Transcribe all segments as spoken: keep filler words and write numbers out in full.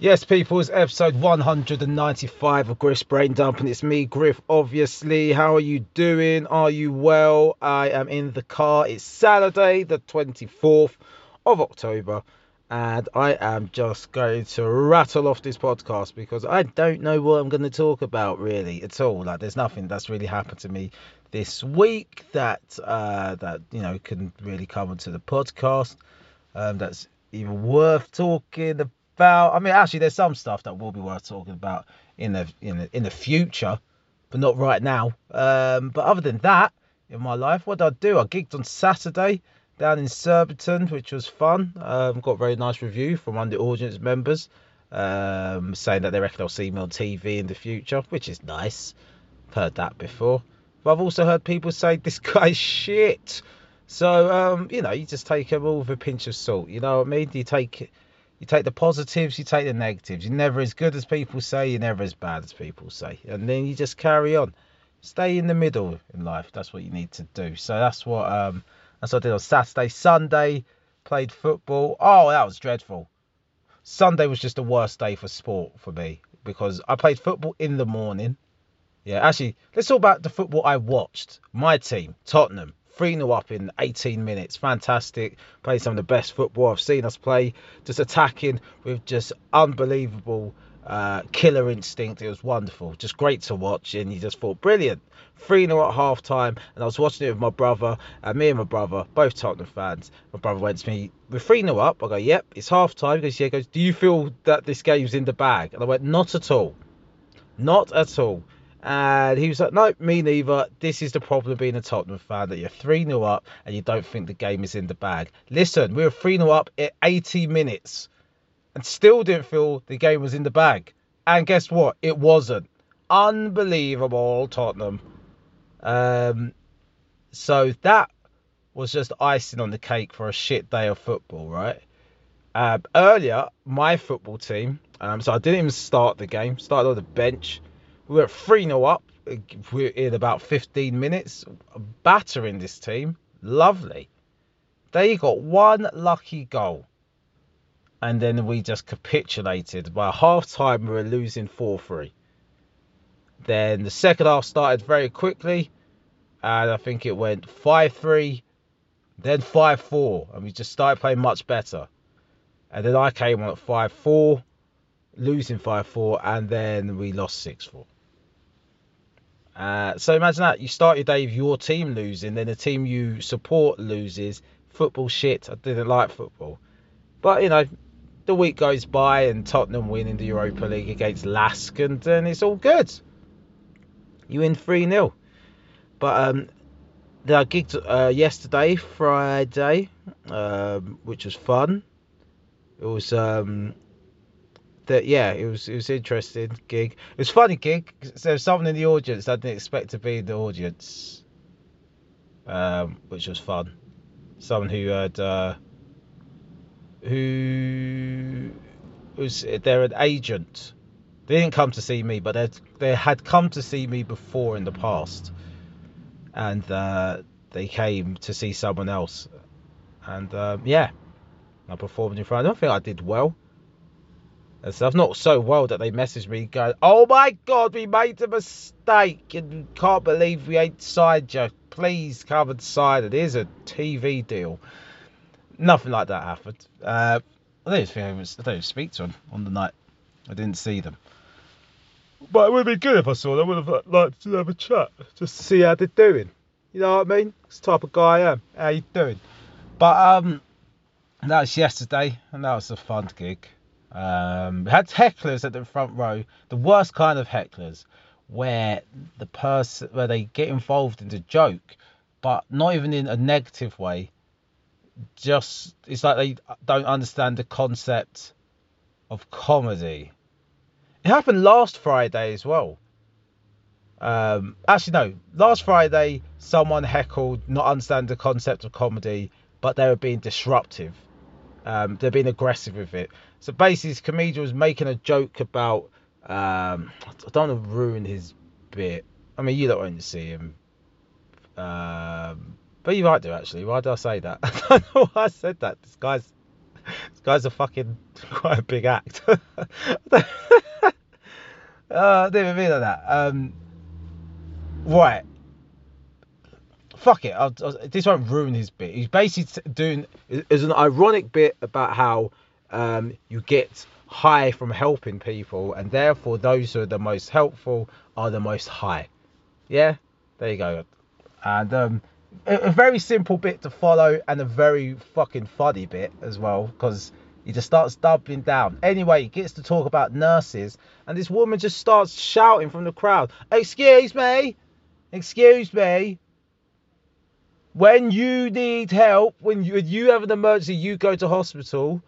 Yes, people, it's episode one hundred ninety-five of Griff's Brain Dump, and it's me, Griff, obviously. How are you doing? Are you well? I am in the car. It's Saturday, the twenty-fourth of October, and I am just going to rattle off this podcast because I don't know what I'm going to talk about, really, at all. Like, there's nothing that's really happened to me this week that, uh, that you know, can really come into the podcast um, that's even worth talking about. About, I mean, actually, there's some stuff that will be worth talking about in the in the, in the future, but not right now. Um, but other than that, in my life, what did I do? I gigged on Saturday down in Surbiton, which was fun. Um, got a very nice review from one of the audience members um, saying that they reckon I'll see me on T V in the future, which is nice. I've heard that before. But I've also heard people say, this guy's shit. So, um, you know, you just take them all with a pinch of salt. You know what I mean? You take... You take the positives, you take the negatives. You're never as good as people say, you're never as bad as people say. And then you just carry on. Stay in the middle in life. That's what you need to do. So that's what, um, that's what I did on Saturday. Sunday, played football. Oh, that was dreadful. Sunday was just the worst day for sport for me because I played football in the morning. Yeah, actually, let's talk about the football I watched. My team, Tottenham. three nil up in eighteen minutes. Fantastic. Played some of the best football I've seen us play. Just attacking with just unbelievable uh, killer instinct. It was wonderful. Just great to watch. And you just thought, brilliant. three nil at half time. And I was watching it with my brother. And me and my brother, both Tottenham fans. My brother went to me, we're three nil up. I go, yep, it's half time. He goes, yeah. He goes, do you feel that this game's in the bag? And I went, not at all. Not at all. And he was like, no, me neither. This is the problem being a Tottenham fan, that you're three nil up and you don't think the game is in the bag. Listen, we were three nil up at eighty minutes and still didn't feel the game was in the bag. And guess what? It wasn't. Unbelievable, Tottenham. Um, so that was just icing on the cake for a shit day of football, right? Uh, earlier, my football team, um, so I didn't even start the game, started on the bench. We were three nil up in about fifteen minutes. Battering this team. Lovely. They got one lucky goal. And then we just capitulated. By half time, we were losing four three. Then the second half started very quickly. And I think it went five three. Then five four. And we just started playing much better. And then I came on at five four. Losing five four. And then we lost six four. Uh, so imagine that. You start your day with your team losing, then the team you support loses. Football shit. I didn't like football. But, you know, the week goes by and Tottenham win in the Europa League against Lask, and then it's all good. You win three nil. But um, I gigged uh, yesterday, Friday, um, which was fun. It was... Um, That yeah, it was it was interesting gig. It was a funny gig. There was something in the audience I didn't expect to be in the audience, um, which was fun. Someone who had uh, who was they're an agent. They didn't come to see me, but they they had come to see me before in the past, and uh, they came to see someone else, and um, yeah, I performed in front. I don't think I did well. And stuff, not so well that they messaged me going, oh my God, we made a mistake and can't believe we ain't signed you. Please come and sign it. Here's a T V deal. Nothing like that happened. Uh, I don't think I, was, I don't even speak to them on the night. I didn't see them. But it would have been good if I saw them. I would have liked to have a chat just to see how they're doing. You know what I mean? It's the type of guy I am. How you doing? But um, that was yesterday, and that was a fun gig. Um, we had hecklers at the front row, the worst kind of hecklers, where the person where they get involved in the joke, but not even in a negative way. Just it's like they don't understand the concept of comedy. It happened last Friday as well. Um, actually, no, last Friday someone heckled, not understand the concept of comedy, but they were being disruptive. Um, they're being aggressive with it. So basically, this comedian was making a joke about... Um, I don't want to ruin his bit. I mean, you don't want to see him. Um, but you might do, actually. Why did I say that? I don't know why I said that. This guy's This guy's a fucking quite a big act. uh, I didn't even mean like that. Um, right. Fuck it. I'll, I'll, this won't ruin his bit. He's basically doing is an ironic bit about how um, you get high from helping people, and therefore those who are the most helpful are the most high. Yeah, there you go. And um, a, a very simple bit to follow, and a very fucking funny bit as well, because he just starts doubling down. Anyway, he gets to talk about nurses, and this woman just starts shouting from the crowd, "Excuse me, excuse me. When you need help, when you, you have an emergency, you go to hospital.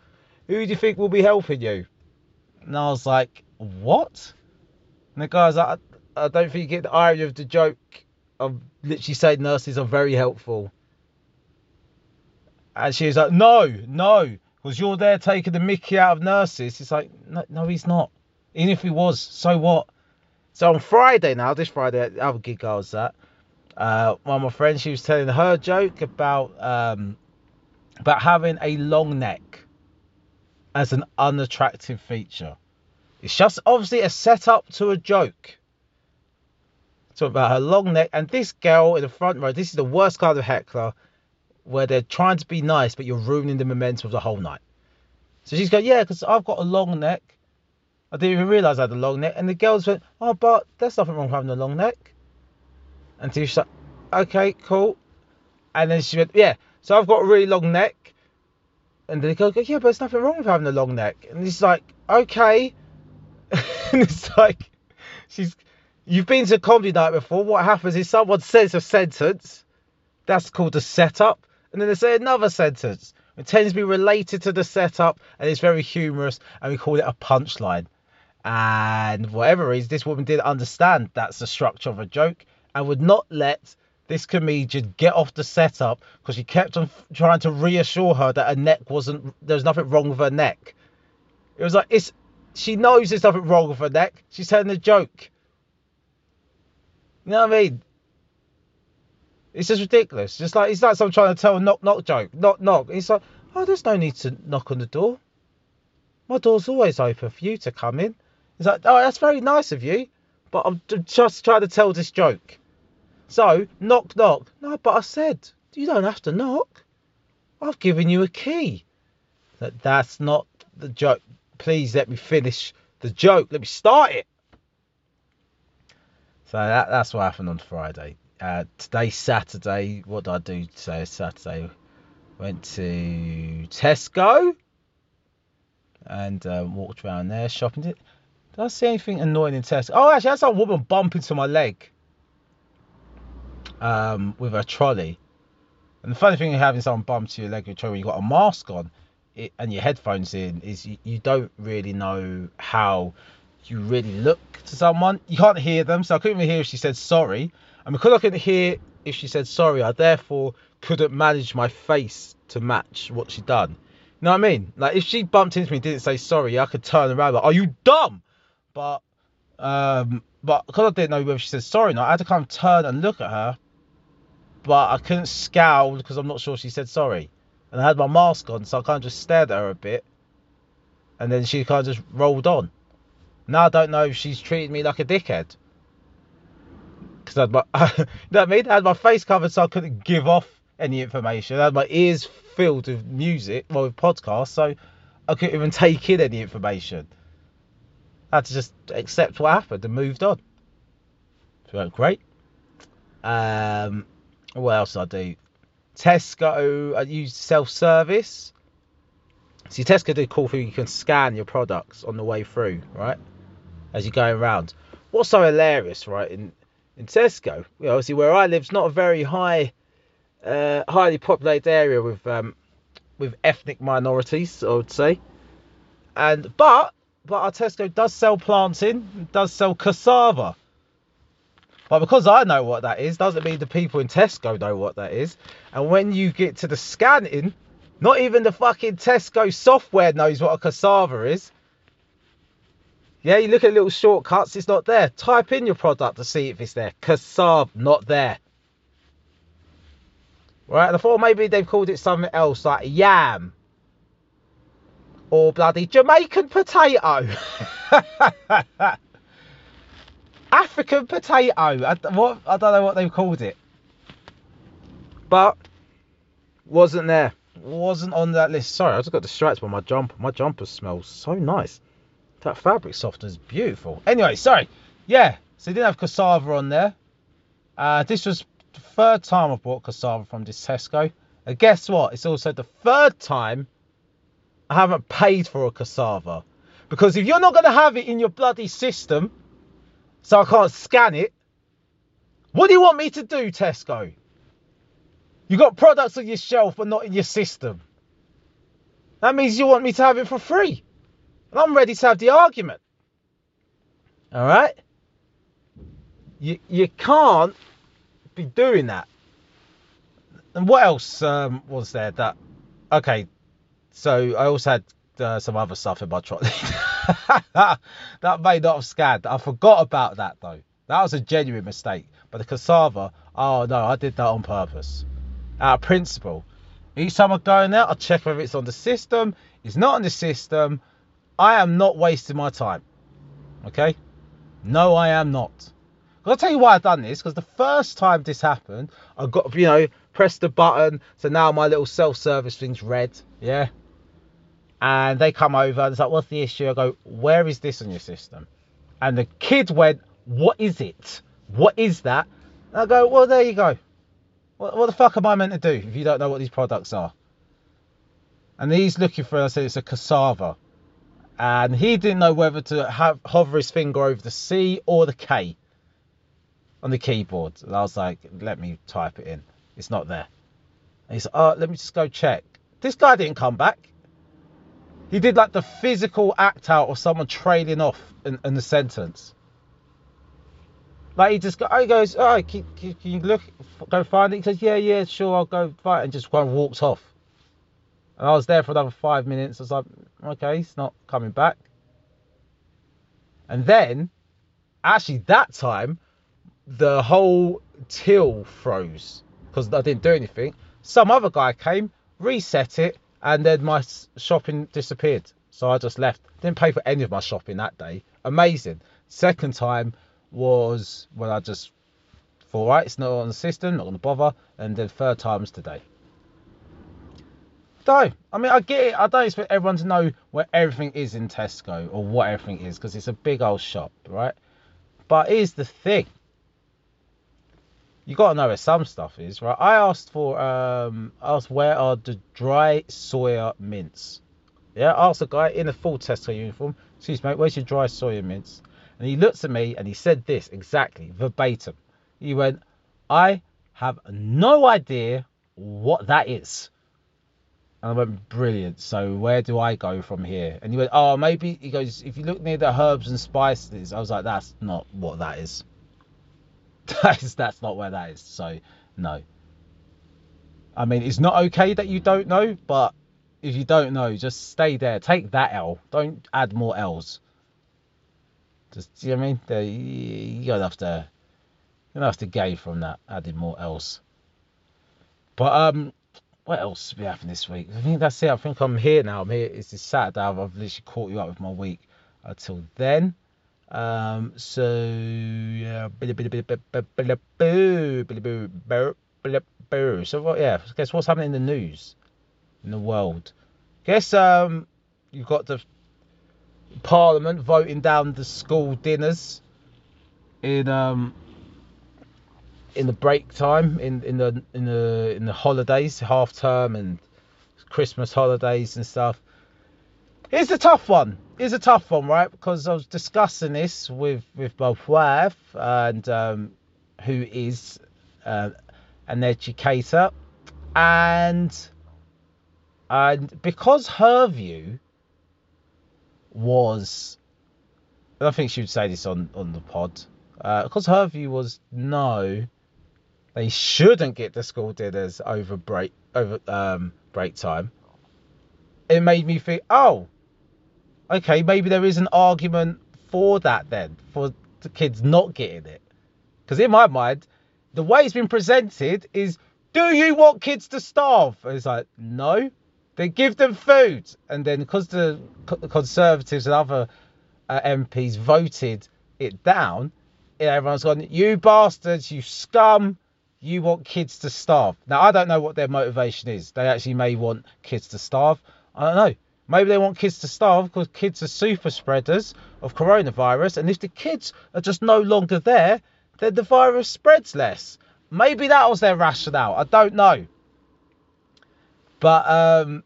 Who do you think will be helping you?" And I was like, what? And the guy was like, I, I don't think you get the irony of the joke. I'm literally saying nurses are very helpful. And she was like, no, no, because you're there taking the mickey out of nurses. It's like, no, no, he's not. Even if he was, so what? So on Friday now, this Friday, the other gig I was at, Uh, one of my friends, she was telling her joke about um, about having a long neck as an unattractive feature. It's just obviously a setup to a joke. Talking about her long neck, and this girl in the front row, this is the worst kind of heckler where they're trying to be nice, but you're ruining the momentum of the whole night. So she's going, yeah, because I've got a long neck. I didn't even realise I had a long neck. And the girls went, oh, but there's nothing wrong with having a long neck. And so she's like, okay, cool. And then she went, yeah, so I've got a really long neck. And then the girl goes, yeah, but there's nothing wrong with having a long neck. And he's like, okay. And it's like, she's, you've been to a comedy night before. What happens is someone says a sentence. That's called a setup. And then they say another sentence. It tends to be related to the setup. And it's very humorous. And we call it a punchline. And for whatever reason, this woman didn't understand that's the structure of a joke. I would not let this comedian get off the setup because she kept on f- trying to reassure her that her neck wasn't, there's nothing wrong with her neck. It was like, it's, she knows there's nothing wrong with her neck. She's telling a joke. You know what I mean? It's just ridiculous. Just like, it's like someone trying to tell a knock, knock joke. Knock, knock. It's like, oh, there's no need to knock on the door. My door's always open for you to come in. It's like, oh, that's very nice of you, but I'm just trying to tell this joke. So, knock, knock. No, but I said, you don't have to knock. I've given you a key. That That's not the joke. Please let me finish the joke. Let me start it. So, that, that's what happened on Friday. Uh, today, Saturday. What did I do today? Saturday, went to Tesco. And uh, walked around there, shopping. Did, did I see anything annoying in Tesco? Oh, actually, I saw a woman bump into my leg. Um, with a trolley. And the funny thing of having someone bump to your leg with a trolley when you've got a mask on it, and your headphones in, is you, you don't really know how you really look to someone. You can't hear them, so I couldn't even hear if she said sorry. And because I couldn't hear if she said sorry, I therefore couldn't manage my face to match what she'd done. You know what I mean? Like, if she bumped into me and didn't say sorry, I could turn around like, are you dumb? But, um, but because I didn't know whether she said sorry or not, I had to kind of turn and look at her. But I couldn't scowl because I'm not sure she said sorry. And I had my mask on, so I kind of just stared at her a bit. And then she kind of just rolled on. Now I don't know if she's treated me like a dickhead. Because I had my, you know what I mean? I had my face covered so I couldn't give off any information. I had my ears filled with music, well, with podcasts, so I couldn't even take in any information. I had to just accept what happened and moved on. So that was great. Um... What else did I do? Tesco, I used self-service. See, Tesco did a cool thing. You can scan your products on the way through, right? As you're going around. What's so hilarious, right? In in Tesco, you know, obviously where I live, it's not a very high, uh, highly populated area with um, with ethnic minorities, I would say. And but but our Tesco does sell plantain, does sell cassava. But because I know what that is, doesn't mean the people in Tesco know what that is. And when you get to the scanning, not even the fucking Tesco software knows what a cassava is. Yeah, you look at little shortcuts, it's not there. Type in your product to see if it's there. Cassava, not there. Right, and I thought maybe they've called it something else, like yam. or bloody Jamaican potato. African potato. I, what, I don't know what they called it. But wasn't there. Wasn't on that list. Sorry, I just got distracted by my jumper. My jumper smells so nice. That fabric softener is beautiful. Anyway, sorry. Yeah, so they didn't have cassava on there. Uh, this was the third time I bought cassava from this Tesco. And guess what? It's also the third time I haven't paid for a cassava. Because if you're not going to have it in your bloody system, so I can't scan it, what do you want me to do, Tesco? You got products on your shelf but not in your system. That means you want me to have it for free. And I'm ready to have the argument. Alright? You, you can't be doing that. And what else um, was there that... Okay, so I also had uh, some other stuff in my trolley. that, that may not have scanned. I forgot about that though. That was a genuine mistake. But the cassava, oh no, I did that on purpose. Out of principle. Each time I go in there, I check whether it's on the system. It's not on the system. I am not wasting my time. Okay? No, I am not. I'll tell you why I've done this. Because the first time this happened, I got, you know, pressed the button. So now my little self-service thing's red. Yeah? And they come over. And it's like, what's the issue? I go, where is this on your system? And the kid went, what is it? What is that? And I go, well, there you go. What, what the fuck am I meant to do if you don't know what these products are? And he's looking for it. I said, it's a cassava. And he didn't know whether to have, hover his finger over the C or the K on the keyboard. And I was like, let me type it in. It's not there. And he said, oh, let me just go check. This guy didn't come back. He did like the physical act out of someone trailing off in, in the sentence. Like he just go, he goes, oh, can, can you look, go find it? He says, yeah, yeah, sure, I'll go find it. And just kind of walked off. And I was there for another five minutes. I was like, okay, he's not coming back. And then, actually that time, the whole till froze. Because I didn't do anything. Some other guy came, reset it, and then my shopping disappeared. So I just left. Didn't pay for any of my shopping that day. Amazing. Second time was when I just thought, right, it's not on the system, not going to bother. And then third time's today. So, I mean, I get it. I don't expect everyone to know where everything is in Tesco or what everything is because it's a big old shop, right? But here's the thing. You got to know where some stuff is, right? I asked for, um, I asked where are the dry soya mints? Yeah, I asked a guy in a full Tesco uniform, excuse me, where's your dry soya mints? And he looked at me and he said this exactly, verbatim. He went, I have no idea what that is. And I went, brilliant. So where do I go from here? And he went, oh, maybe, he goes, if you look near the herbs and spices. I was like, that's not what that is. That's, that's not where that is. So, no. I mean, it's not okay that you don't know. But if you don't know, just stay there. Take that L. Don't add more L's. Just, do you know what I mean? You don't have to, you don't have to gain from that. Adding more L's. But, um, what else we having this week? I think that's it. I think I'm here now. I'm here. It's this Saturday. I've, I've literally caught you up with my week. Until then. Um, so, yeah, so what, yeah, guess what's happening in the news, in the world? Guess, um, you've got the Parliament voting down the school dinners in, um, in the break time, in, in the, in the, in the holidays, half term and Christmas holidays and stuff. Here's a tough one. It's a tough one, right? Because I was discussing this with, with my wife, and um, who is uh, an educator, and and because her view was, and I think she would say this on on the pod, uh, because her view was no, they shouldn't get the school dinners over break over um, break time. It made me think, oh. Okay, maybe there is an argument for that then, for the kids not getting it. Because in my mind, the way it's been presented is, do you want kids to starve? And it's like, no. They give them food. And then because the Conservatives and other uh, M Ps voted it down, everyone's gone, you bastards, you scum, you want kids to starve. Now, I don't know what their motivation is. They actually may want kids to starve. I don't know. Maybe they want kids to starve because kids are super spreaders of coronavirus. And if the kids are just no longer there, then the virus spreads less. Maybe that was their rationale. I don't know. But um,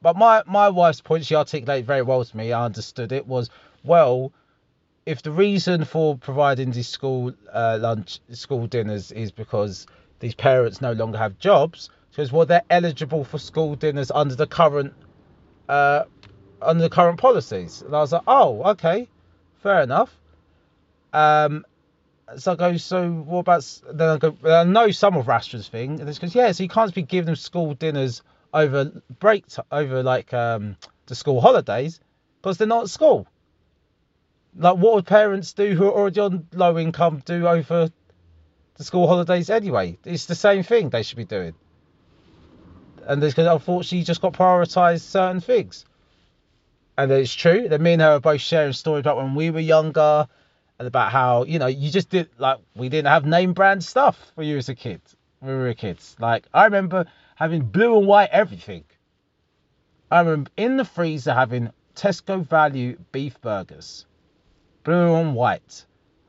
but my, my wife's point, she articulated very well to me. I understood it was, well, if the reason for providing these school uh, lunch, school dinners is because these parents no longer have jobs, she goes, well, they're eligible for school dinners under the current uh, under the current policies. And I was like, oh, okay, fair enough. Um, so I go, so what about, then I go, I know some of Rashford's thing, and it's because, yeah, so you can't be giving them school dinners over break, t- over like um, the school holidays, because they're not at school. Like, what would parents do who are already on low income do over the school holidays anyway? It's the same thing they should be doing. And this, because unfortunately, you just got prioritised certain things. And it's true that me and her are both sharing stories about when we were younger and about how, you know, you just did, like, we didn't have name brand stuff when you was a kid. When we were kids. Like, I remember having blue and white everything. I remember in the freezer having Tesco value beef burgers. Blue and white.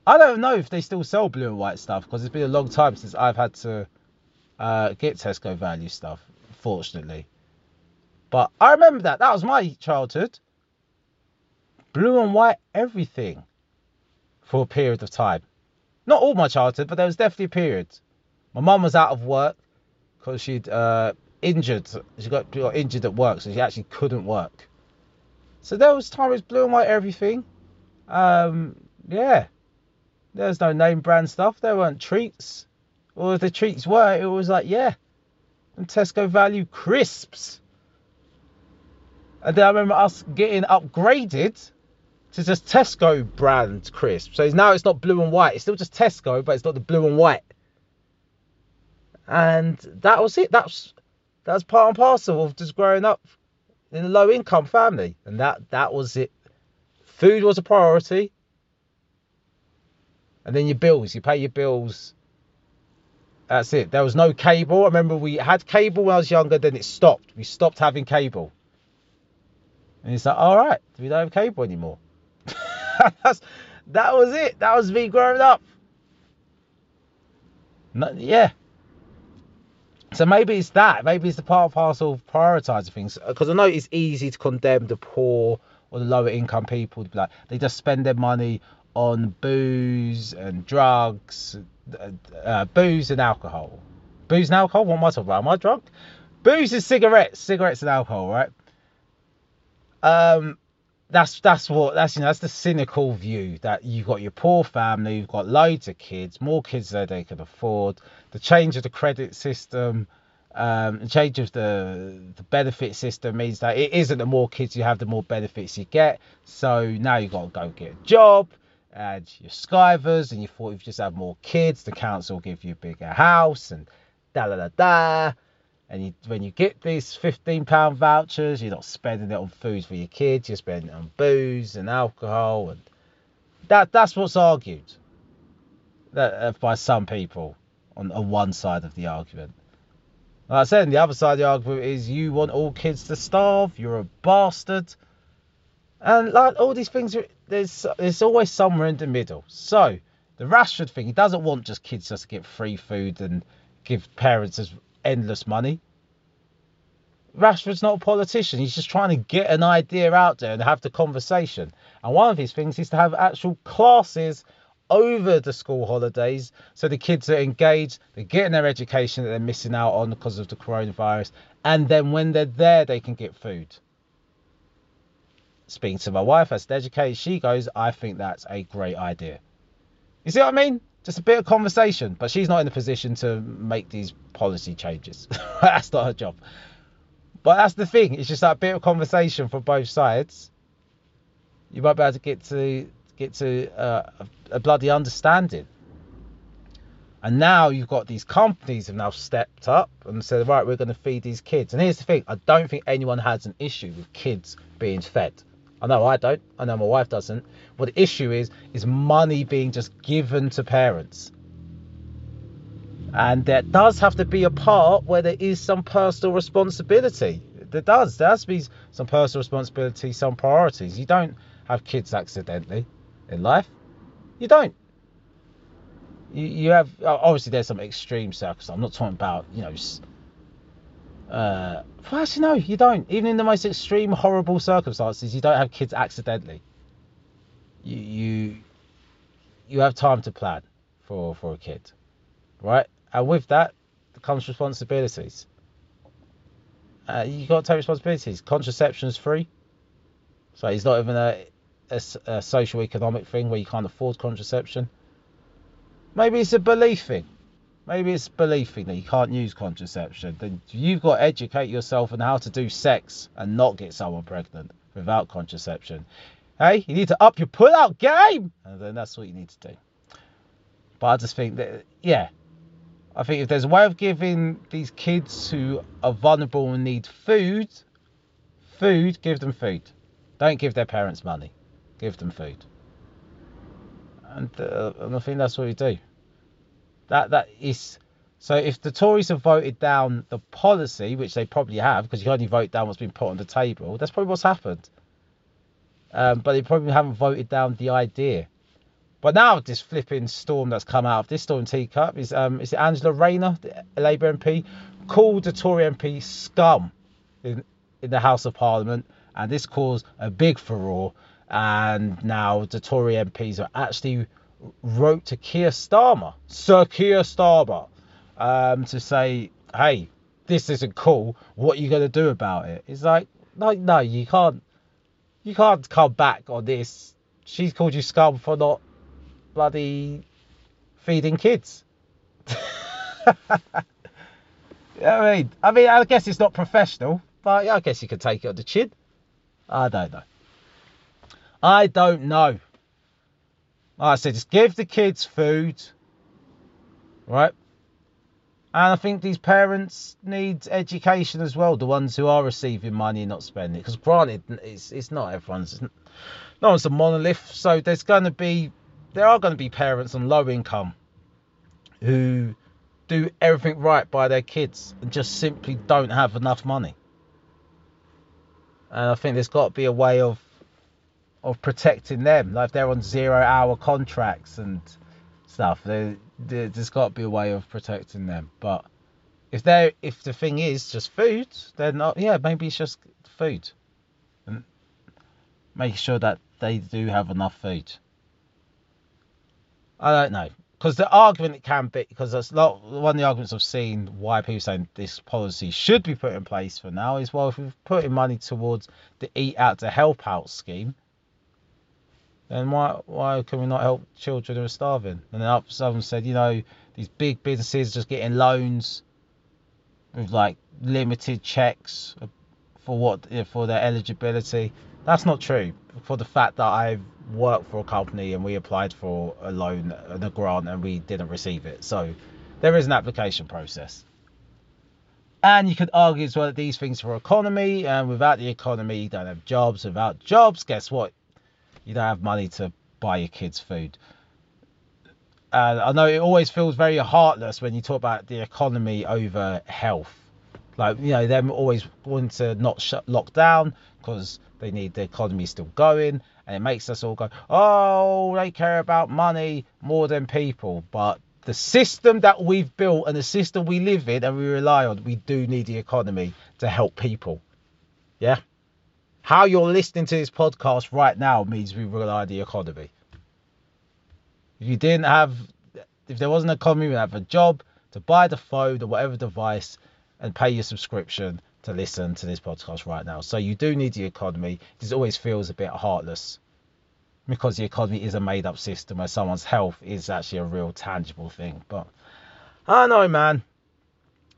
I don't know if they still sell blue and white stuff because it's been a long time since I've had to uh, get Tesco value stuff, fortunately. But I remember that. That was my childhood. Blue and white everything for a period of time. Not all my childhood, but there was definitely a period. My mum was out of work because she'd uh, injured. She got, got injured at work, so she actually couldn't work. So there was time it was blue and white everything. Um, yeah, there's no name brand stuff. There weren't treats, or if the treats were, it was like, yeah, and Tesco value crisps. And then I remember us getting upgraded to just Tesco brand crisps. So now it's not blue and white. It's still just Tesco, but it's not the blue and white. And that was it. That's that's part and parcel of just growing up in a low income family. And that that was it. Food was a priority. And then your bills. You pay your bills. That's it. There was no cable. I remember we had cable when I was younger. Then it stopped. We stopped having cable. And it's like, all right. We don't have cable anymore. That's, that was it. That was me growing up. No, yeah. So maybe it's that. Maybe it's the part and parcel of prioritising things. Because I know it's easy to condemn the poor or the lower income people, like they just spend their money on booze and drugs, uh, uh, booze and alcohol. Booze and alcohol? What am I talking about? Am I drunk? Booze and cigarettes, cigarettes and alcohol, right? Um, that's that's what that's you know that's the cynical view that you've got your poor family, you've got loads of kids, more kids than they can afford. The change of the credit system. Um, the change of the, the benefit system means that it isn't the more kids you have, the more benefits you get. So now you've got to go get a job and your skivers, and you thought if you just have more kids, the council will give you a bigger house and da da da da. And you, when you get these fifteen pound vouchers, you're not spending it on food for your kids, you're spending it on booze and alcohol. And that that's what's argued by some people on, on one side of the argument. Like I said, the other side of the argument is you want all kids to starve, you're a bastard. And like all these things, there's there's always somewhere in the middle. So the Rashford thing, he doesn't want just kids just to get free food and give parents just endless money. Rashford's not a politician. He's just trying to get an idea out there and have the conversation. And one of his things is to have actual classes over the school holidays, so the kids are engaged, they're getting their education that they're missing out on because of the coronavirus, and then when they're there they can get food. Speaking to my wife as an educator, she goes, I think that's a great idea. You see what I mean? Just a bit of conversation, but she's not in a position to make these policy changes. That's not her job. But that's the thing, it's just that bit of conversation from both sides. You might be able to get to get to uh, a bloody understanding. And now you've got these companies have now stepped up and said, right, we're going to feed these kids. And here's the thing. I don't think anyone has an issue with kids being fed. I know I don't. I know my wife doesn't. What the issue is, is money being just given to parents. And there does have to be a part where there is some personal responsibility. There does. There has to be some personal responsibility, some priorities. You don't have kids accidentally in life. You don't. You, you have, obviously there's some extreme circumstances. I'm not talking about, you know, uh, well, actually no, you don't. Even in the most extreme, horrible circumstances, you don't have kids accidentally. You you, you have time to plan for, for a kid, right? And with that comes responsibilities. Uh, you got to take responsibilities. Contraception is free, so it's not even a, a, a socio-economic thing where you can't afford contraception. Maybe it's a belief thing. Maybe it's believing that you can't use contraception. Then you've got to educate yourself on how to do sex and not get someone pregnant without contraception. Hey, you need to up your pull-out game, and then that's what you need to do. But I just think that, yeah, I think if there's a way of giving these kids who are vulnerable and need food, food, give them food. Don't give their parents money. Give them food. And, uh, and I think that's what we do. That that is so. If the Tories have voted down the policy, which they probably have, because you can only vote down what's been put on the table. That's probably what's happened. Um, but they probably haven't voted down the idea. But now this flipping storm that's come out of this storm teacup is um is Angela Rayner, the Labour M P, called the Tory M P scum in in the House of Parliament, and this caused a big furore. And now the Tory M Ps are actually wrote to Keir Starmer, Sir Keir Starmer, um, to say, hey, this isn't cool. What are you going to do about it? It's like, no, no, you can't. You can't come back on this. She's called you scum for not bloody feeding kids. I mean, I mean, I guess it's not professional, but I guess you could take it on the chin. I don't know. I don't know. Like I said, just give the kids food, right? And I think these parents need education as well, the ones who are receiving money and not spending it. Because granted, it's it's not everyone's, it's not, no one's a monolith. So there's going to be, there are going to be parents on low income who do everything right by their kids and just simply don't have enough money. And I think there's got to be a way of, of protecting them, like they're on zero hour contracts and stuff. There, there's got to be a way of protecting them. But if they, if the thing is just food, they're not. Yeah, maybe it's just food, and make sure that they do have enough food. I don't know, because the argument it can be, because that's not one of the arguments I've seen why people saying this policy should be put in place for now is, well, if we're putting money towards the Eat Out to Help Out scheme, then why why can we not help children who are starving? And then someone said, you know, these big businesses just getting loans with like limited checks for what for their eligibility. That's not true. For the fact that I worked for a company and we applied for a loan and a grant and we didn't receive it, so there is an application process. And you could argue as well that these things are economy, and without the economy, you don't have jobs. Without jobs, guess what? You don't have money to buy your kids food. And I know it always feels very heartless when you talk about the economy over health. Like, you know, them always wanting to not shut, lock down because they need the economy still going. And it makes us all go, oh, they care about money more than people. But the system that we've built and the system we live in and we rely on, we do need the economy to help people. Yeah. How you're listening to this podcast right now means we rely on the economy. If you didn't have, if there wasn't an economy, we'd have a job to buy the phone or whatever device and pay your subscription to listen to this podcast right now. So you do need the economy. This always feels a bit heartless because the economy is a made-up system where someone's health is actually a real tangible thing. But I don't know, man.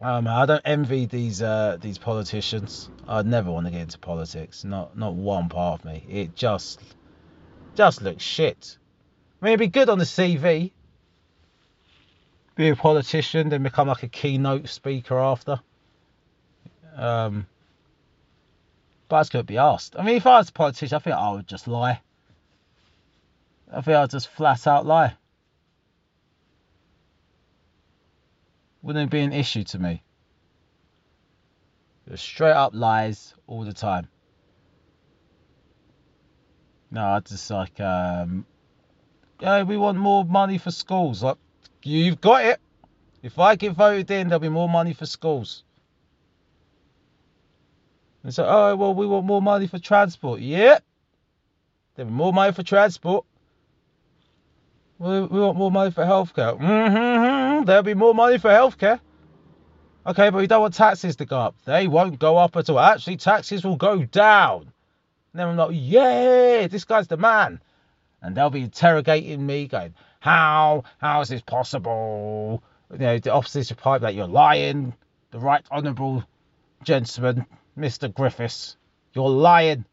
Um, I don't envy these uh, these politicians. I'd never want to get into politics. Not not one part of me. It just just looks shit. I mean, it'd be good on the C V. be a politician, then become like a keynote speaker after. Um, but I was going to be asked. I mean, if I was a politician, I think I would just lie. I think I would just flat out lie. Wouldn't it be an issue to me? Just straight up lies all the time. No, I just like, um, hey, we want more money for schools. Like, you've got it. If I get voted in, there'll be more money for schools. And so, oh, well, we want more money for transport. Yeah. There'll be more money for transport. We, we want more money for healthcare. Mm-hmm, there'll be more money for healthcare. Okay, but we don't want taxes to go up. They won't go up at all. Actually, taxes will go down. And then I'm like, yeah, this guy's the man. And they'll be interrogating me, going, how? How is this possible? You know, the opposition party, that like, you're lying. The right honourable gentleman, Mister Griffiths, you're lying.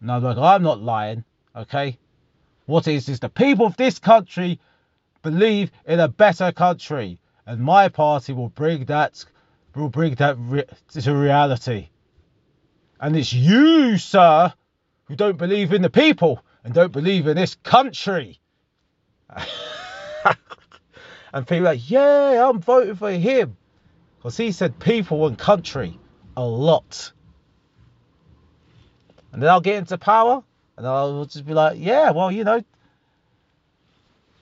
And I'm like, I'm not lying, okay? What is is the people of this country believe in a better country. And my party will bring that, will bring that re- to reality. And it's you, sir, who don't believe in the people and don't believe in this country. And people are like, yeah, I'm voting for him. Because he said people and country a lot. And then I'll get into power and I'll just be like, yeah, well, you know,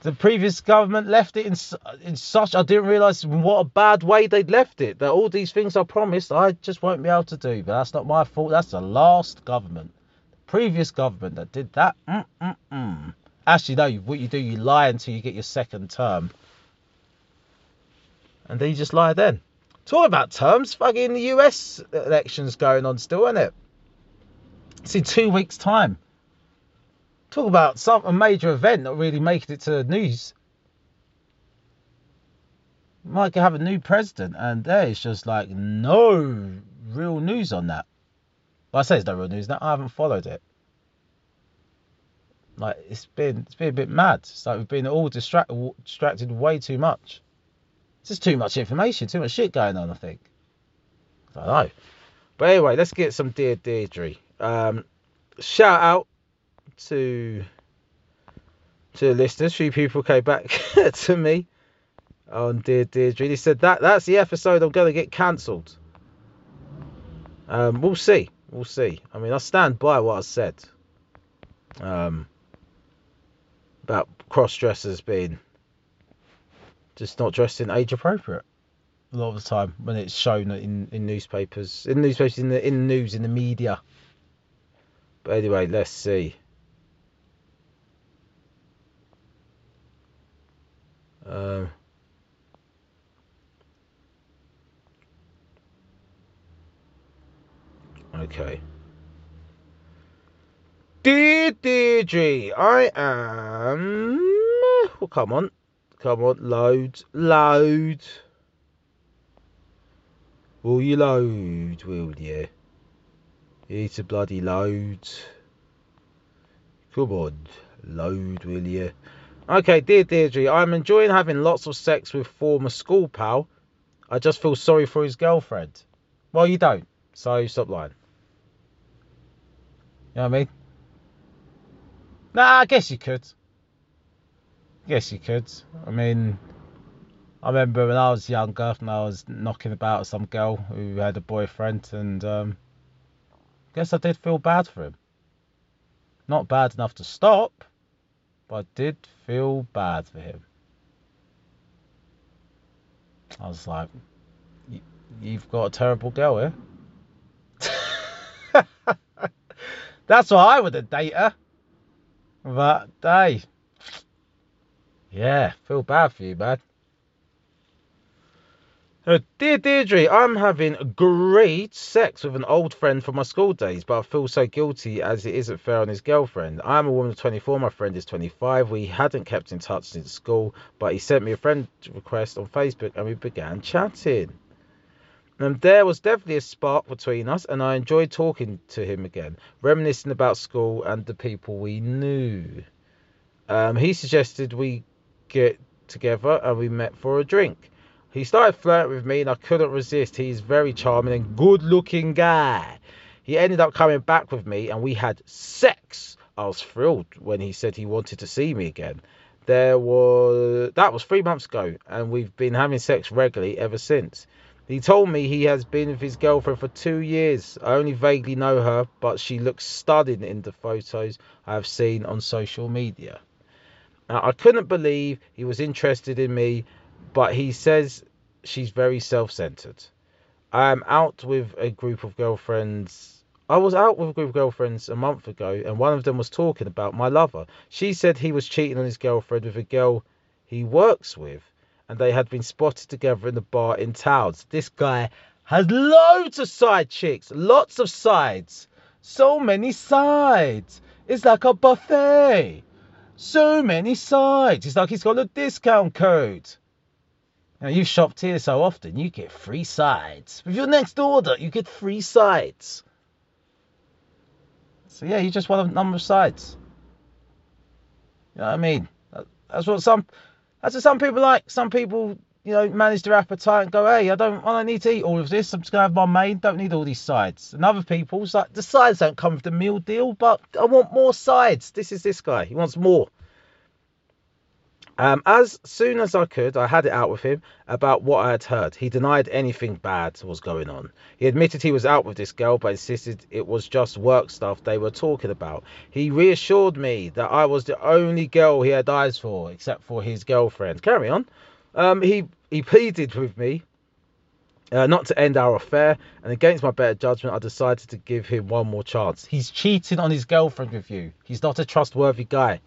the previous government left it in, in such, I didn't realise what a bad way they'd left it. That all these things I promised, I just won't be able to do. But that's not my fault. That's the last government. The previous government that did that. Mm-mm-mm. Actually, no, what you do, you lie until you get your second term. And then you just lie then. Talking about terms, fucking the U S election's going on still, isn't it? It's in two weeks' time. Talk about some a major event not really making it to the news. Might have a new president, and there is just like no real news on that. Well, I say it's no real news. No, I haven't followed it. Like it's been, it's been a bit mad. It's like we've been all distract, distracted way too much. It's just too much information, too much shit going on. I think. I don't know. But anyway, let's get some Dear Deirdre. Um, shout out. To to the listeners, few people came back to me on Dear Deirdre. They said that that's the episode I'm gonna get cancelled. Um, we'll see, we'll see. I mean, I stand by what I said um, about cross dressers being just not dressed in age appropriate a lot of the time when it's shown in, in newspapers, in newspapers, in the in news, in the media. But anyway, let's see. Um, okay. Dear Deirdre, I am... Well, come on. Come on, load. Load. Will you load, will you? You need to bloody load. Come on, load, will you? Okay, Dear Deirdre, I'm enjoying having lots of sex with former school pal. I just feel sorry for his girlfriend. Well, you don't, so stop lying. You know what I mean? Nah, I guess you could. I guess you could. I mean, I remember when I was younger and I was knocking about with some girl who had a boyfriend and... um Guess I did feel bad for him. Not bad enough to stop, but I did feel bad for him. I was like, you've got a terrible girl here. That's why I would have dated her. But hey, yeah, feel bad for you, man. Uh, Dear Deirdre, I'm having great sex with an old friend from my school days, but I feel so guilty as it isn't fair on his girlfriend. I'm a woman of twenty-four, my friend is twenty-five. We hadn't kept in touch since school, but he sent me a friend request on Facebook and we began chatting. And there was definitely a spark between us and I enjoyed talking to him again, reminiscing about school and the people we knew. Um, he suggested we get together and we met for a drink. He started flirting with me and I couldn't resist. He's very charming and good-looking guy. He ended up coming back with me and we had sex. I was thrilled when he said he wanted to see me again. There was that was three months ago and we've been having sex regularly ever since. He told me he has been with his girlfriend for two years. I only vaguely know her, but she looks stunning in the photos I have seen on social media. Now, I couldn't believe he was interested in me, but he says she's very self-centered. I am out with a group of girlfriends. I was out with a group of girlfriends a month ago, and one of them was talking about my lover. She said he was cheating on his girlfriend with a girl he works with, and they had been spotted together in the bar in Towns. This guy has loads of side chicks. Lots of sides. So many sides. It's like a buffet. So many sides. It's like he's got a discount code. Now, you've shopped here so often, you get free sides. With your next order, you get free sides. So, yeah, you just want a number of sides. You know what I mean? That's what some... That's what some people like. Some people, you know, manage their appetite and go, hey, I don't, I don't need to eat all of this. I'm just going to have my main. Don't need all these sides. And other people, it's like, the sides don't come with the meal deal, but I want more sides. This is this guy. He wants more. Um, as soon as I could, I had it out with him about what I had heard. He denied anything bad was going on. He admitted he was out with this girl, but insisted it was just work stuff they were talking about. He reassured me that I was the only girl he had eyes for, except for his girlfriend. Carry on. Um, he, he pleaded with me uh, not to end our affair, and against my better judgment, I decided to give him one more chance. He's cheating on his girlfriend with you. He's not a trustworthy guy.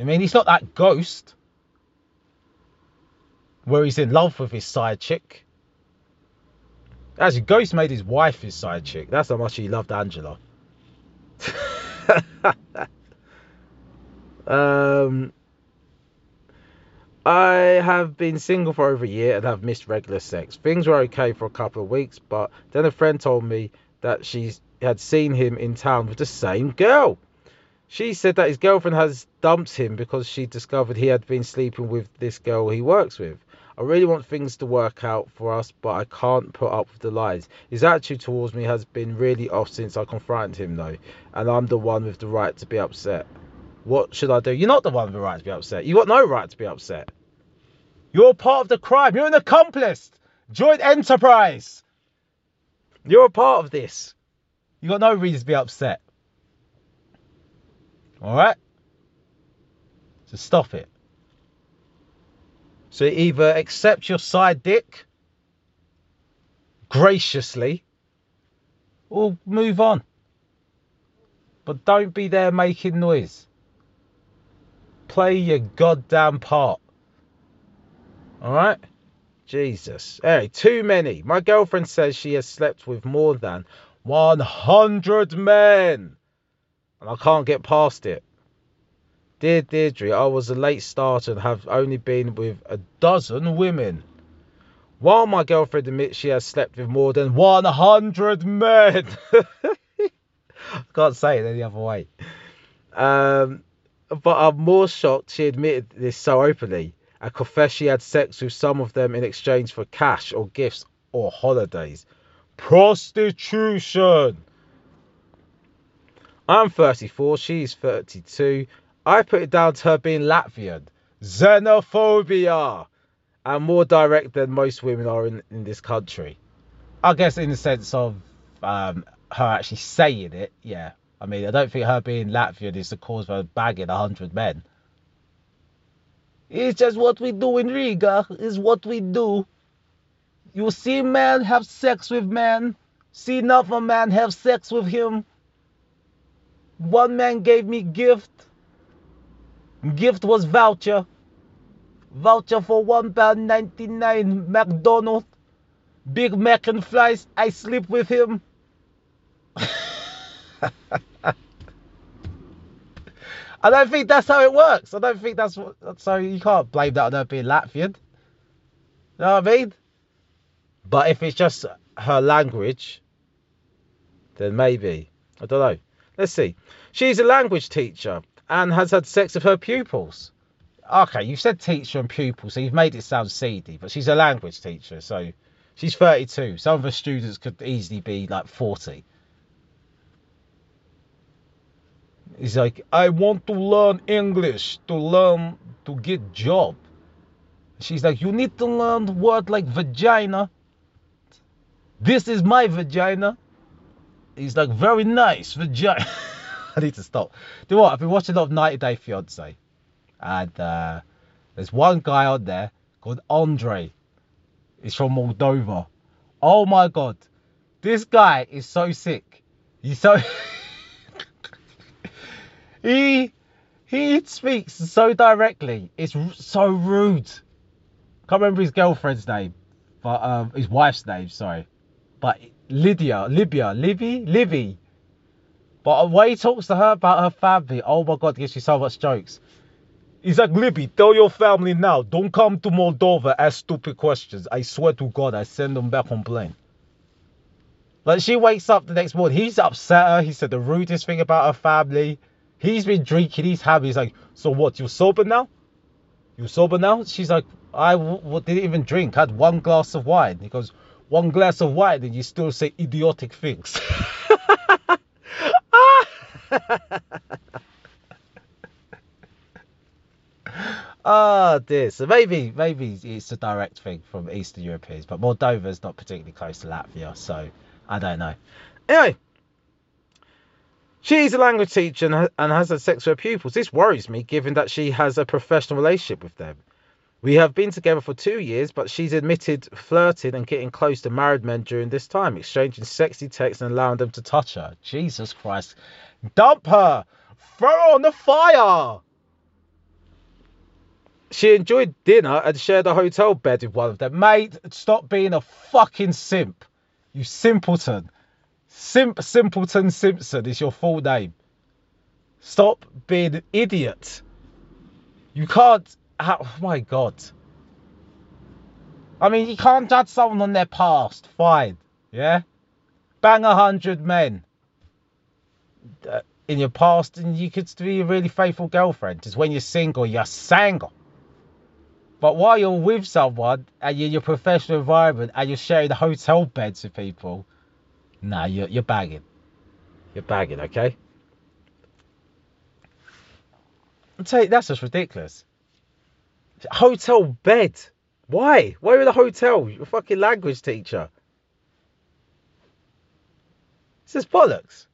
I mean, he's not that ghost where he's in love with his side chick. Actually, Ghost made his wife his side chick. That's how much he loved Angela. um, I have been single for over a year and have missed regular sex. Things were okay for a couple of weeks, but then a friend told me that she had seen him in town with the same girl. She said that his girlfriend has dumped him because she discovered he had been sleeping with this girl he works with. I really want things to work out for us, but I can't put up with the lies. His attitude towards me has been really off since I confronted him, though, and I'm the one with the right to be upset. What should I do? You're not the one with the right to be upset. You've got no right to be upset. You're part of the crime. You're an accomplice. Joint enterprise. You're a part of this. You've got no reason to be upset. All right? So stop it. So either accept your side dick graciously or move on. But don't be there making noise. Play your goddamn part. All right? Jesus. Hey, too many. My girlfriend says she has slept with more than one hundred men. And I can't get past it. Dear Deirdre, I was a late starter and have only been with a dozen women. While my girlfriend admits she has slept with more than one hundred men. I can't say it any other way. Um, but I'm more shocked she admitted this so openly. I confess she had sex with some of them in exchange for cash or gifts or holidays. Prostitution. I'm thirty-four, she's thirty-two. I put it down to her being Latvian. Xenophobia. And more direct than most women are in, in this country. I guess in the sense of um, her actually saying it, yeah. I mean, I don't think her being Latvian is the cause for her bagging one hundred men. It's just what we do in Riga, is what we do. You see men have sex with men. See another man have sex with him. One man gave me gift. Gift was voucher. Voucher for one pound ninety-nine McDonald's. Big Mac and fries. I sleep with him. I don't think that's how it works. I don't think that's what... So you can't blame that on her being Latvian. You know what I mean? But if it's just her language, then maybe. I don't know. Let's see. She's a language teacher and has had sex with her pupils. Okay, you said teacher and pupil, so you've made it sound seedy, but she's a language teacher, so she's thirty-two. Some of her students could easily be like forty. He's like, I want to learn English to learn to get job. She's like, you need to learn word like vagina. This is my vagina. He's like, very nice vagina. I need to stop. Do you know what? I've been watching a lot of ninety day fiancé. And uh, there's one guy on there called Andre. He's from Moldova. Oh my God. This guy is so sick. He's so... he he speaks so directly. It's so rude. Can't remember his girlfriend's name. But um, his wife's name, sorry. But Lydia, Libya, Livy, Livy. But when he talks to her about her family, oh my God, gives you so much jokes. He's like, Libby, tell your family now. Don't come to Moldova, ask stupid questions. I swear to God, I send them back on plane. Like, she wakes up the next morning. He's upset her. He said the rudest thing about her family. He's been drinking. He's happy. He's like, so what? You sober now? You sober now? She's like, I w w didn't even drink. I had one glass of wine. He goes, one glass of wine and you still say idiotic things. Oh dear. So maybe maybe it's a direct thing from Eastern Europeans, but Moldova's not particularly close to Latvia, so I don't know. Anyway, she's a language teacher and, and has had sex with her pupils. This worries me, given that she has a professional relationship with them. We have been together for two years, but she's admitted flirting and getting close to married men during this time, exchanging sexy texts and allowing them to touch her. Jesus Christ. Dump her! Throw her on the fire! She enjoyed dinner and shared a hotel bed with one of them. Mate, stop being a fucking simp. You simpleton. Simp Simpleton Simpson is your full name. Stop being an idiot. You can't... Oh my God. I mean, you can't judge someone on their past. Fine. Yeah? Bang a hundred men. In your past, and you could be a really faithful girlfriend. Just when you're single, you're single. But while you're with someone and you're in your professional environment and you're sharing hotel beds with people, nah, you're, you're bagging. You're bagging, okay? I'll tell you, that's just ridiculous. Hotel bed. Why? Why are you in a hotel? You're a fucking language teacher. This is bollocks.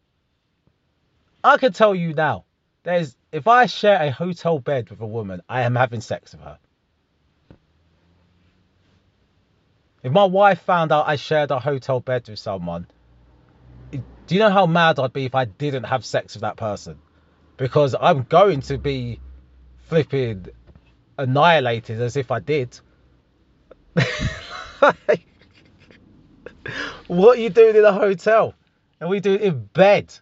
I can tell you now, there's if I share a hotel bed with a woman, I am having sex with her. If my wife found out I shared a hotel bed with someone, do you know how mad I'd be if I didn't have sex with that person? Because I'm going to be flipping annihilated as if I did. Like, what are you doing in a hotel? And we do it in bed.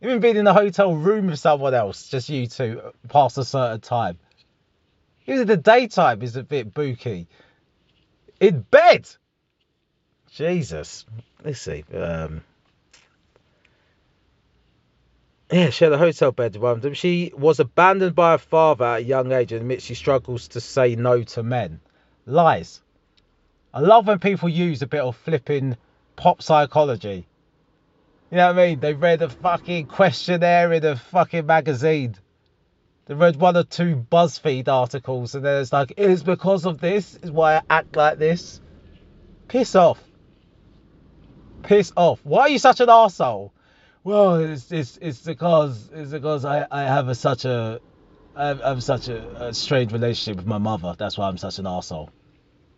Even being in a hotel room with someone else, just you two, past a certain time. Even the daytime is a bit booky. In bed. Jesus. Let's see. Um, yeah, she had a hotel bed with one of them. She was abandoned by her father at a young age and admits she struggles to say no to men. Lies. I love when people use a bit of flipping pop psychology. You know what I mean? They read a fucking questionnaire in a fucking magazine. They read one or two BuzzFeed articles and then it's like, it is because of this is why I act like this. Piss off. Piss off. Why are you such an arsehole? Well, it's it's it's because it's because I, I have a such a I have, I have such a, a strange relationship with my mother. That's why I'm such an arsehole.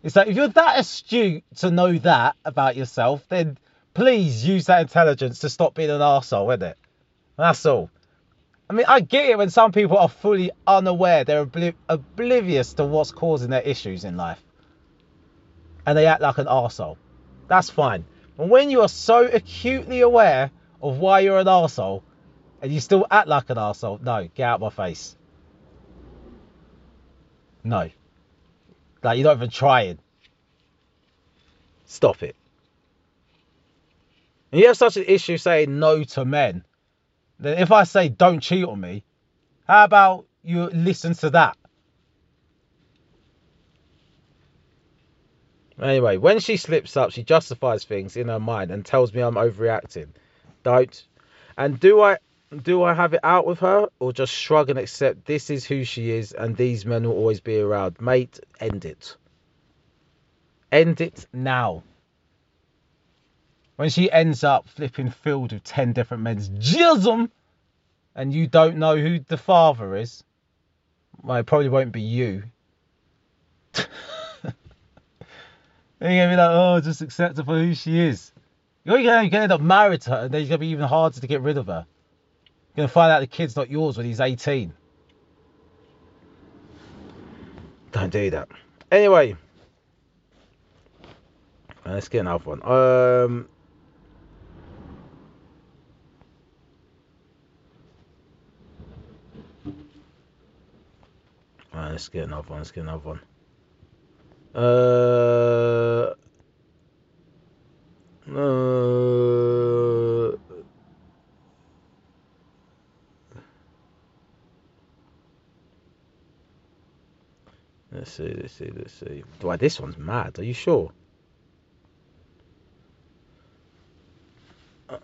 It's like, if you're that astute to know that about yourself, then please use that intelligence to stop being an arsehole, isn't it? That's all. I mean, I get it when some people are fully unaware. They're obli oblivious to what's causing their issues in life. And they act like an arsehole. That's fine. But when you are so acutely aware of why you're an arsehole and you still act like an arsehole, no, get out of my face. No. Like, you're not even trying. Stop it. And you have such an issue saying no to men. Then if I say don't cheat on me, how about you listen to that? Anyway, when she slips up, she justifies things in her mind and tells me I'm overreacting. Don't. And do I do I have it out with her or just shrug and accept this is who she is and these men will always be around? Mate, end it. End it now. When she ends up flipping filled with ten different men's jism and you don't know who the father is, well, it probably won't be you. Then you're going to be like, oh, just accept her for who she is. You're going to end up married to her, and then it's going to be even harder to get rid of her. You're going to find out the kid's not yours when he's eighteen. Don't do that. Anyway. Let's get another one. Um, let's get another one. Let's get another one. Uh, uh, let's see, let's see, let's see. Why, this one's mad. Are you sure? Uh,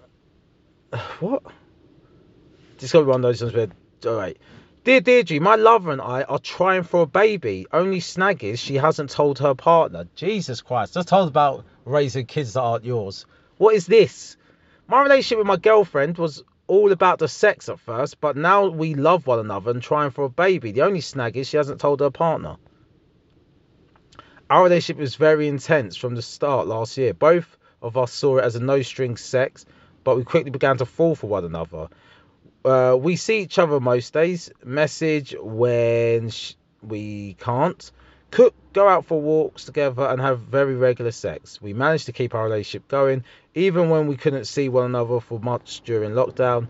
what? This got to be one of those ones where, all right. Dear Deirdre, my lover and I are trying for a baby. Only snag is she hasn't told her partner. Jesus Christ, just told about raising kids that aren't yours. What is this? My relationship with my girlfriend was all about the sex at first, but now we love one another and trying for a baby. The only snag is she hasn't told her partner. Our relationship was very intense from the start last year. Both of us saw it as a no-strings sex, but we quickly began to fall for one another. Uh, we see each other most days, message when sh we can't, cook, go out for walks together and have very regular sex. We managed to keep our relationship going, even when we couldn't see one another for much during lockdown,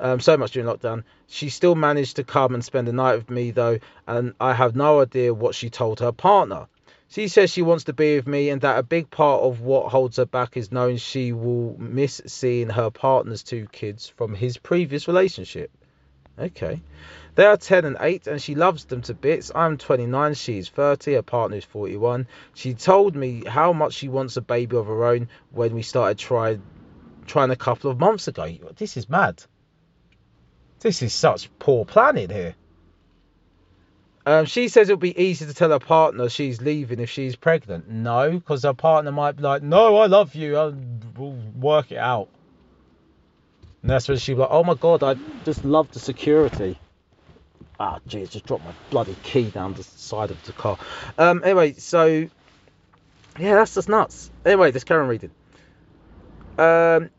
um, so much during lockdown. She still managed to come and spend the night with me though, and I have no idea what she told her partner. She says she wants to be with me and that a big part of what holds her back is knowing she will miss seeing her partner's two kids from his previous relationship. Okay. They are ten and eight and she loves them to bits. I'm twenty-nine, she's thirty, her partner is forty-one. She told me how much she wants a baby of her own when we started trying trying a couple of months ago. This is mad. This is such poor planning here. Um, she says it'll be easy to tell her partner she's leaving if she's pregnant. No, because her partner might be like, no, I love you. I'll, we'll work it out. And that's when she'll be like, oh, my God, I just love the security. Ah, jeez, just dropped my bloody key down the side of the car. Um, anyway, so, yeah, that's just nuts. Anyway, let's carry on reading. Um...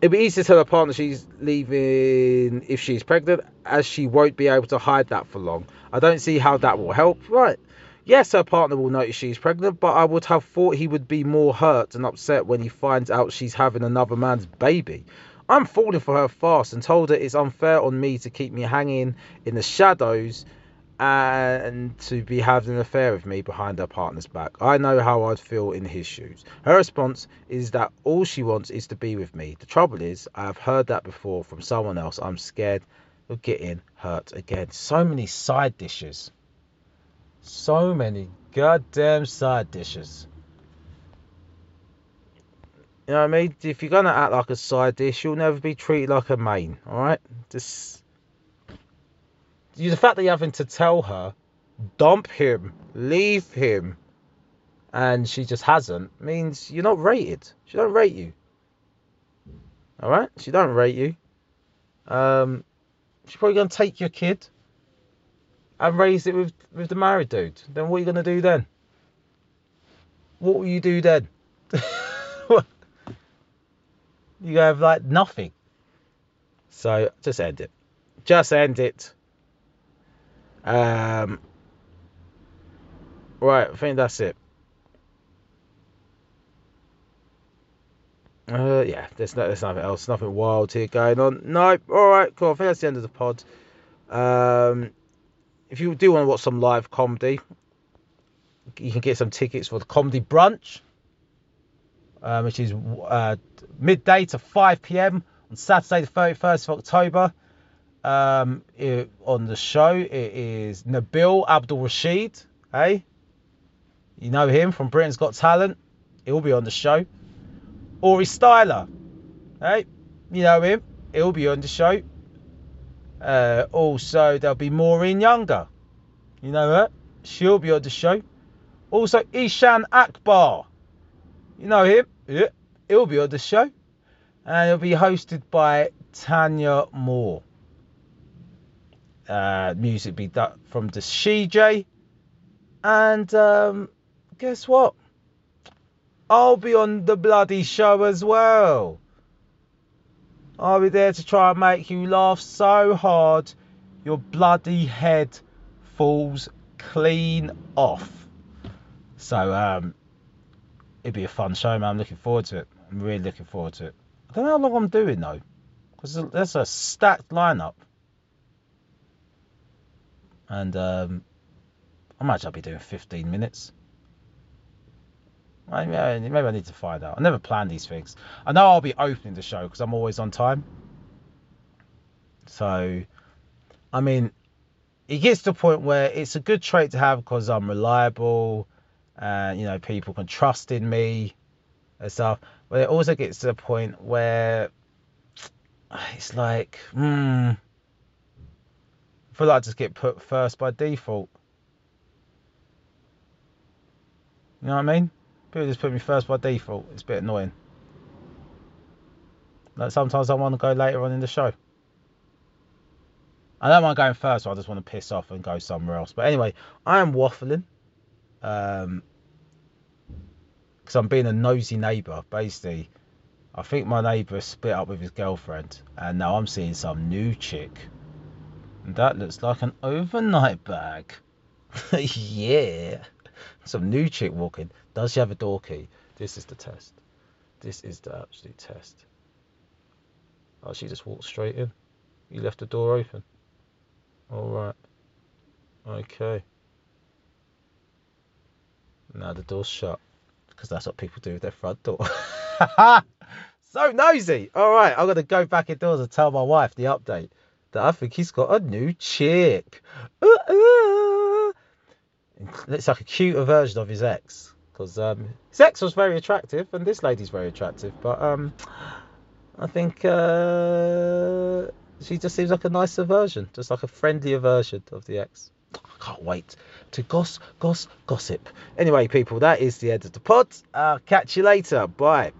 It'd be easy to tell her partner she's leaving if she's pregnant, as she won't be able to hide that for long. I don't see how that will help. Right. Yes, her partner will notice she's pregnant, but I would have thought he would be more hurt and upset when he finds out she's having another man's baby. I'm falling for her fast and told her it's unfair on me to keep me hanging in the shadows and to be having an affair with me behind her partner's back. I know how I'd feel in his shoes. Her response is that all she wants is to be with me. The trouble is, I have heard that before from someone else. I'm scared of getting hurt again. So many side dishes. So many goddamn side dishes. You know what I mean? If you're going to act like a side dish, you'll never be treated like a main. Alright? Just... the fact that you're having to tell her, dump him, leave him, and she just hasn't, means you're not rated. She don't rate you. Alright? She don't rate you. Um, she's probably going to take your kid and raise it with, with the married dude. Then what are you going to do then? What will you do then? You have, like, nothing. So, just end it. Just end it. Um, right, I think that's it. Uh, yeah, there's, no, there's nothing else, nothing wild here going on. No, alright, cool, I think that's the end of the pod. Um, if you do want to watch some live comedy, you can get some tickets for the Comedy Brunch, um, which is uh, midday to five p m on Saturday the thirty-first of October. Um, it, on the show, it is Nabil Abdul Rashid, eh? You know him from Britain's Got Talent. He'll be on the show. Ori Styler. Hey, you know him. He'll be on the show. Uh, also, there'll be Maureen Younger. You know her. She'll be on the show. Also, Ishan Akbar. You know him. Yeah. He'll be on the show. And it'll be hosted by Tanya Moore. Uh, music be done from the She J. And um, guess what? I'll be on the bloody show as well. I'll be there to try and make you laugh so hard your bloody head falls clean off. So um, it'd be a fun show, man. I'm looking forward to it. I'm really looking forward to it. I don't know how long I'm doing though, because that's a stacked lineup. And um, I might just be doing fifteen minutes. Maybe I need to find out. I never plan these things. I know I'll be opening the show because I'm always on time. So, I mean, it gets to a point where it's a good trait to have because I'm reliable and, you know, people can trust in me and stuff. But it also gets to a point where it's like, hmm, I feel like I just get put first by default. You know what I mean? People just put me first by default. It's a bit annoying. Like sometimes I want to go later on in the show. I don't mind going first, so I just want to piss off and go somewhere else. But anyway, I am waffling. Um, because I'm being a nosy neighbour. Basically, I think my neighbour split up with his girlfriend. And now I'm seeing some new chick. And that looks like an overnight bag. Yeah. Some new chick walking. Does she have a door key? This is the test. This is the absolute test. Oh, she just walked straight in. You left the door open. Alright. Okay. Now the door's shut. Because that's what people do with their front door. So nosy. Alright, I'm going to go back indoors and tell my wife the update. That I think he's got a new chick. Ooh, ooh. It's like a cuter version of his ex. Because um, his ex was very attractive, and this lady's very attractive. But um, I think uh, she just seems like a nicer version, just like a friendlier version of the ex. I can't wait to goss, goss, gossip. Anyway, people, that is the end of the pod. Uh, catch you later. Bye.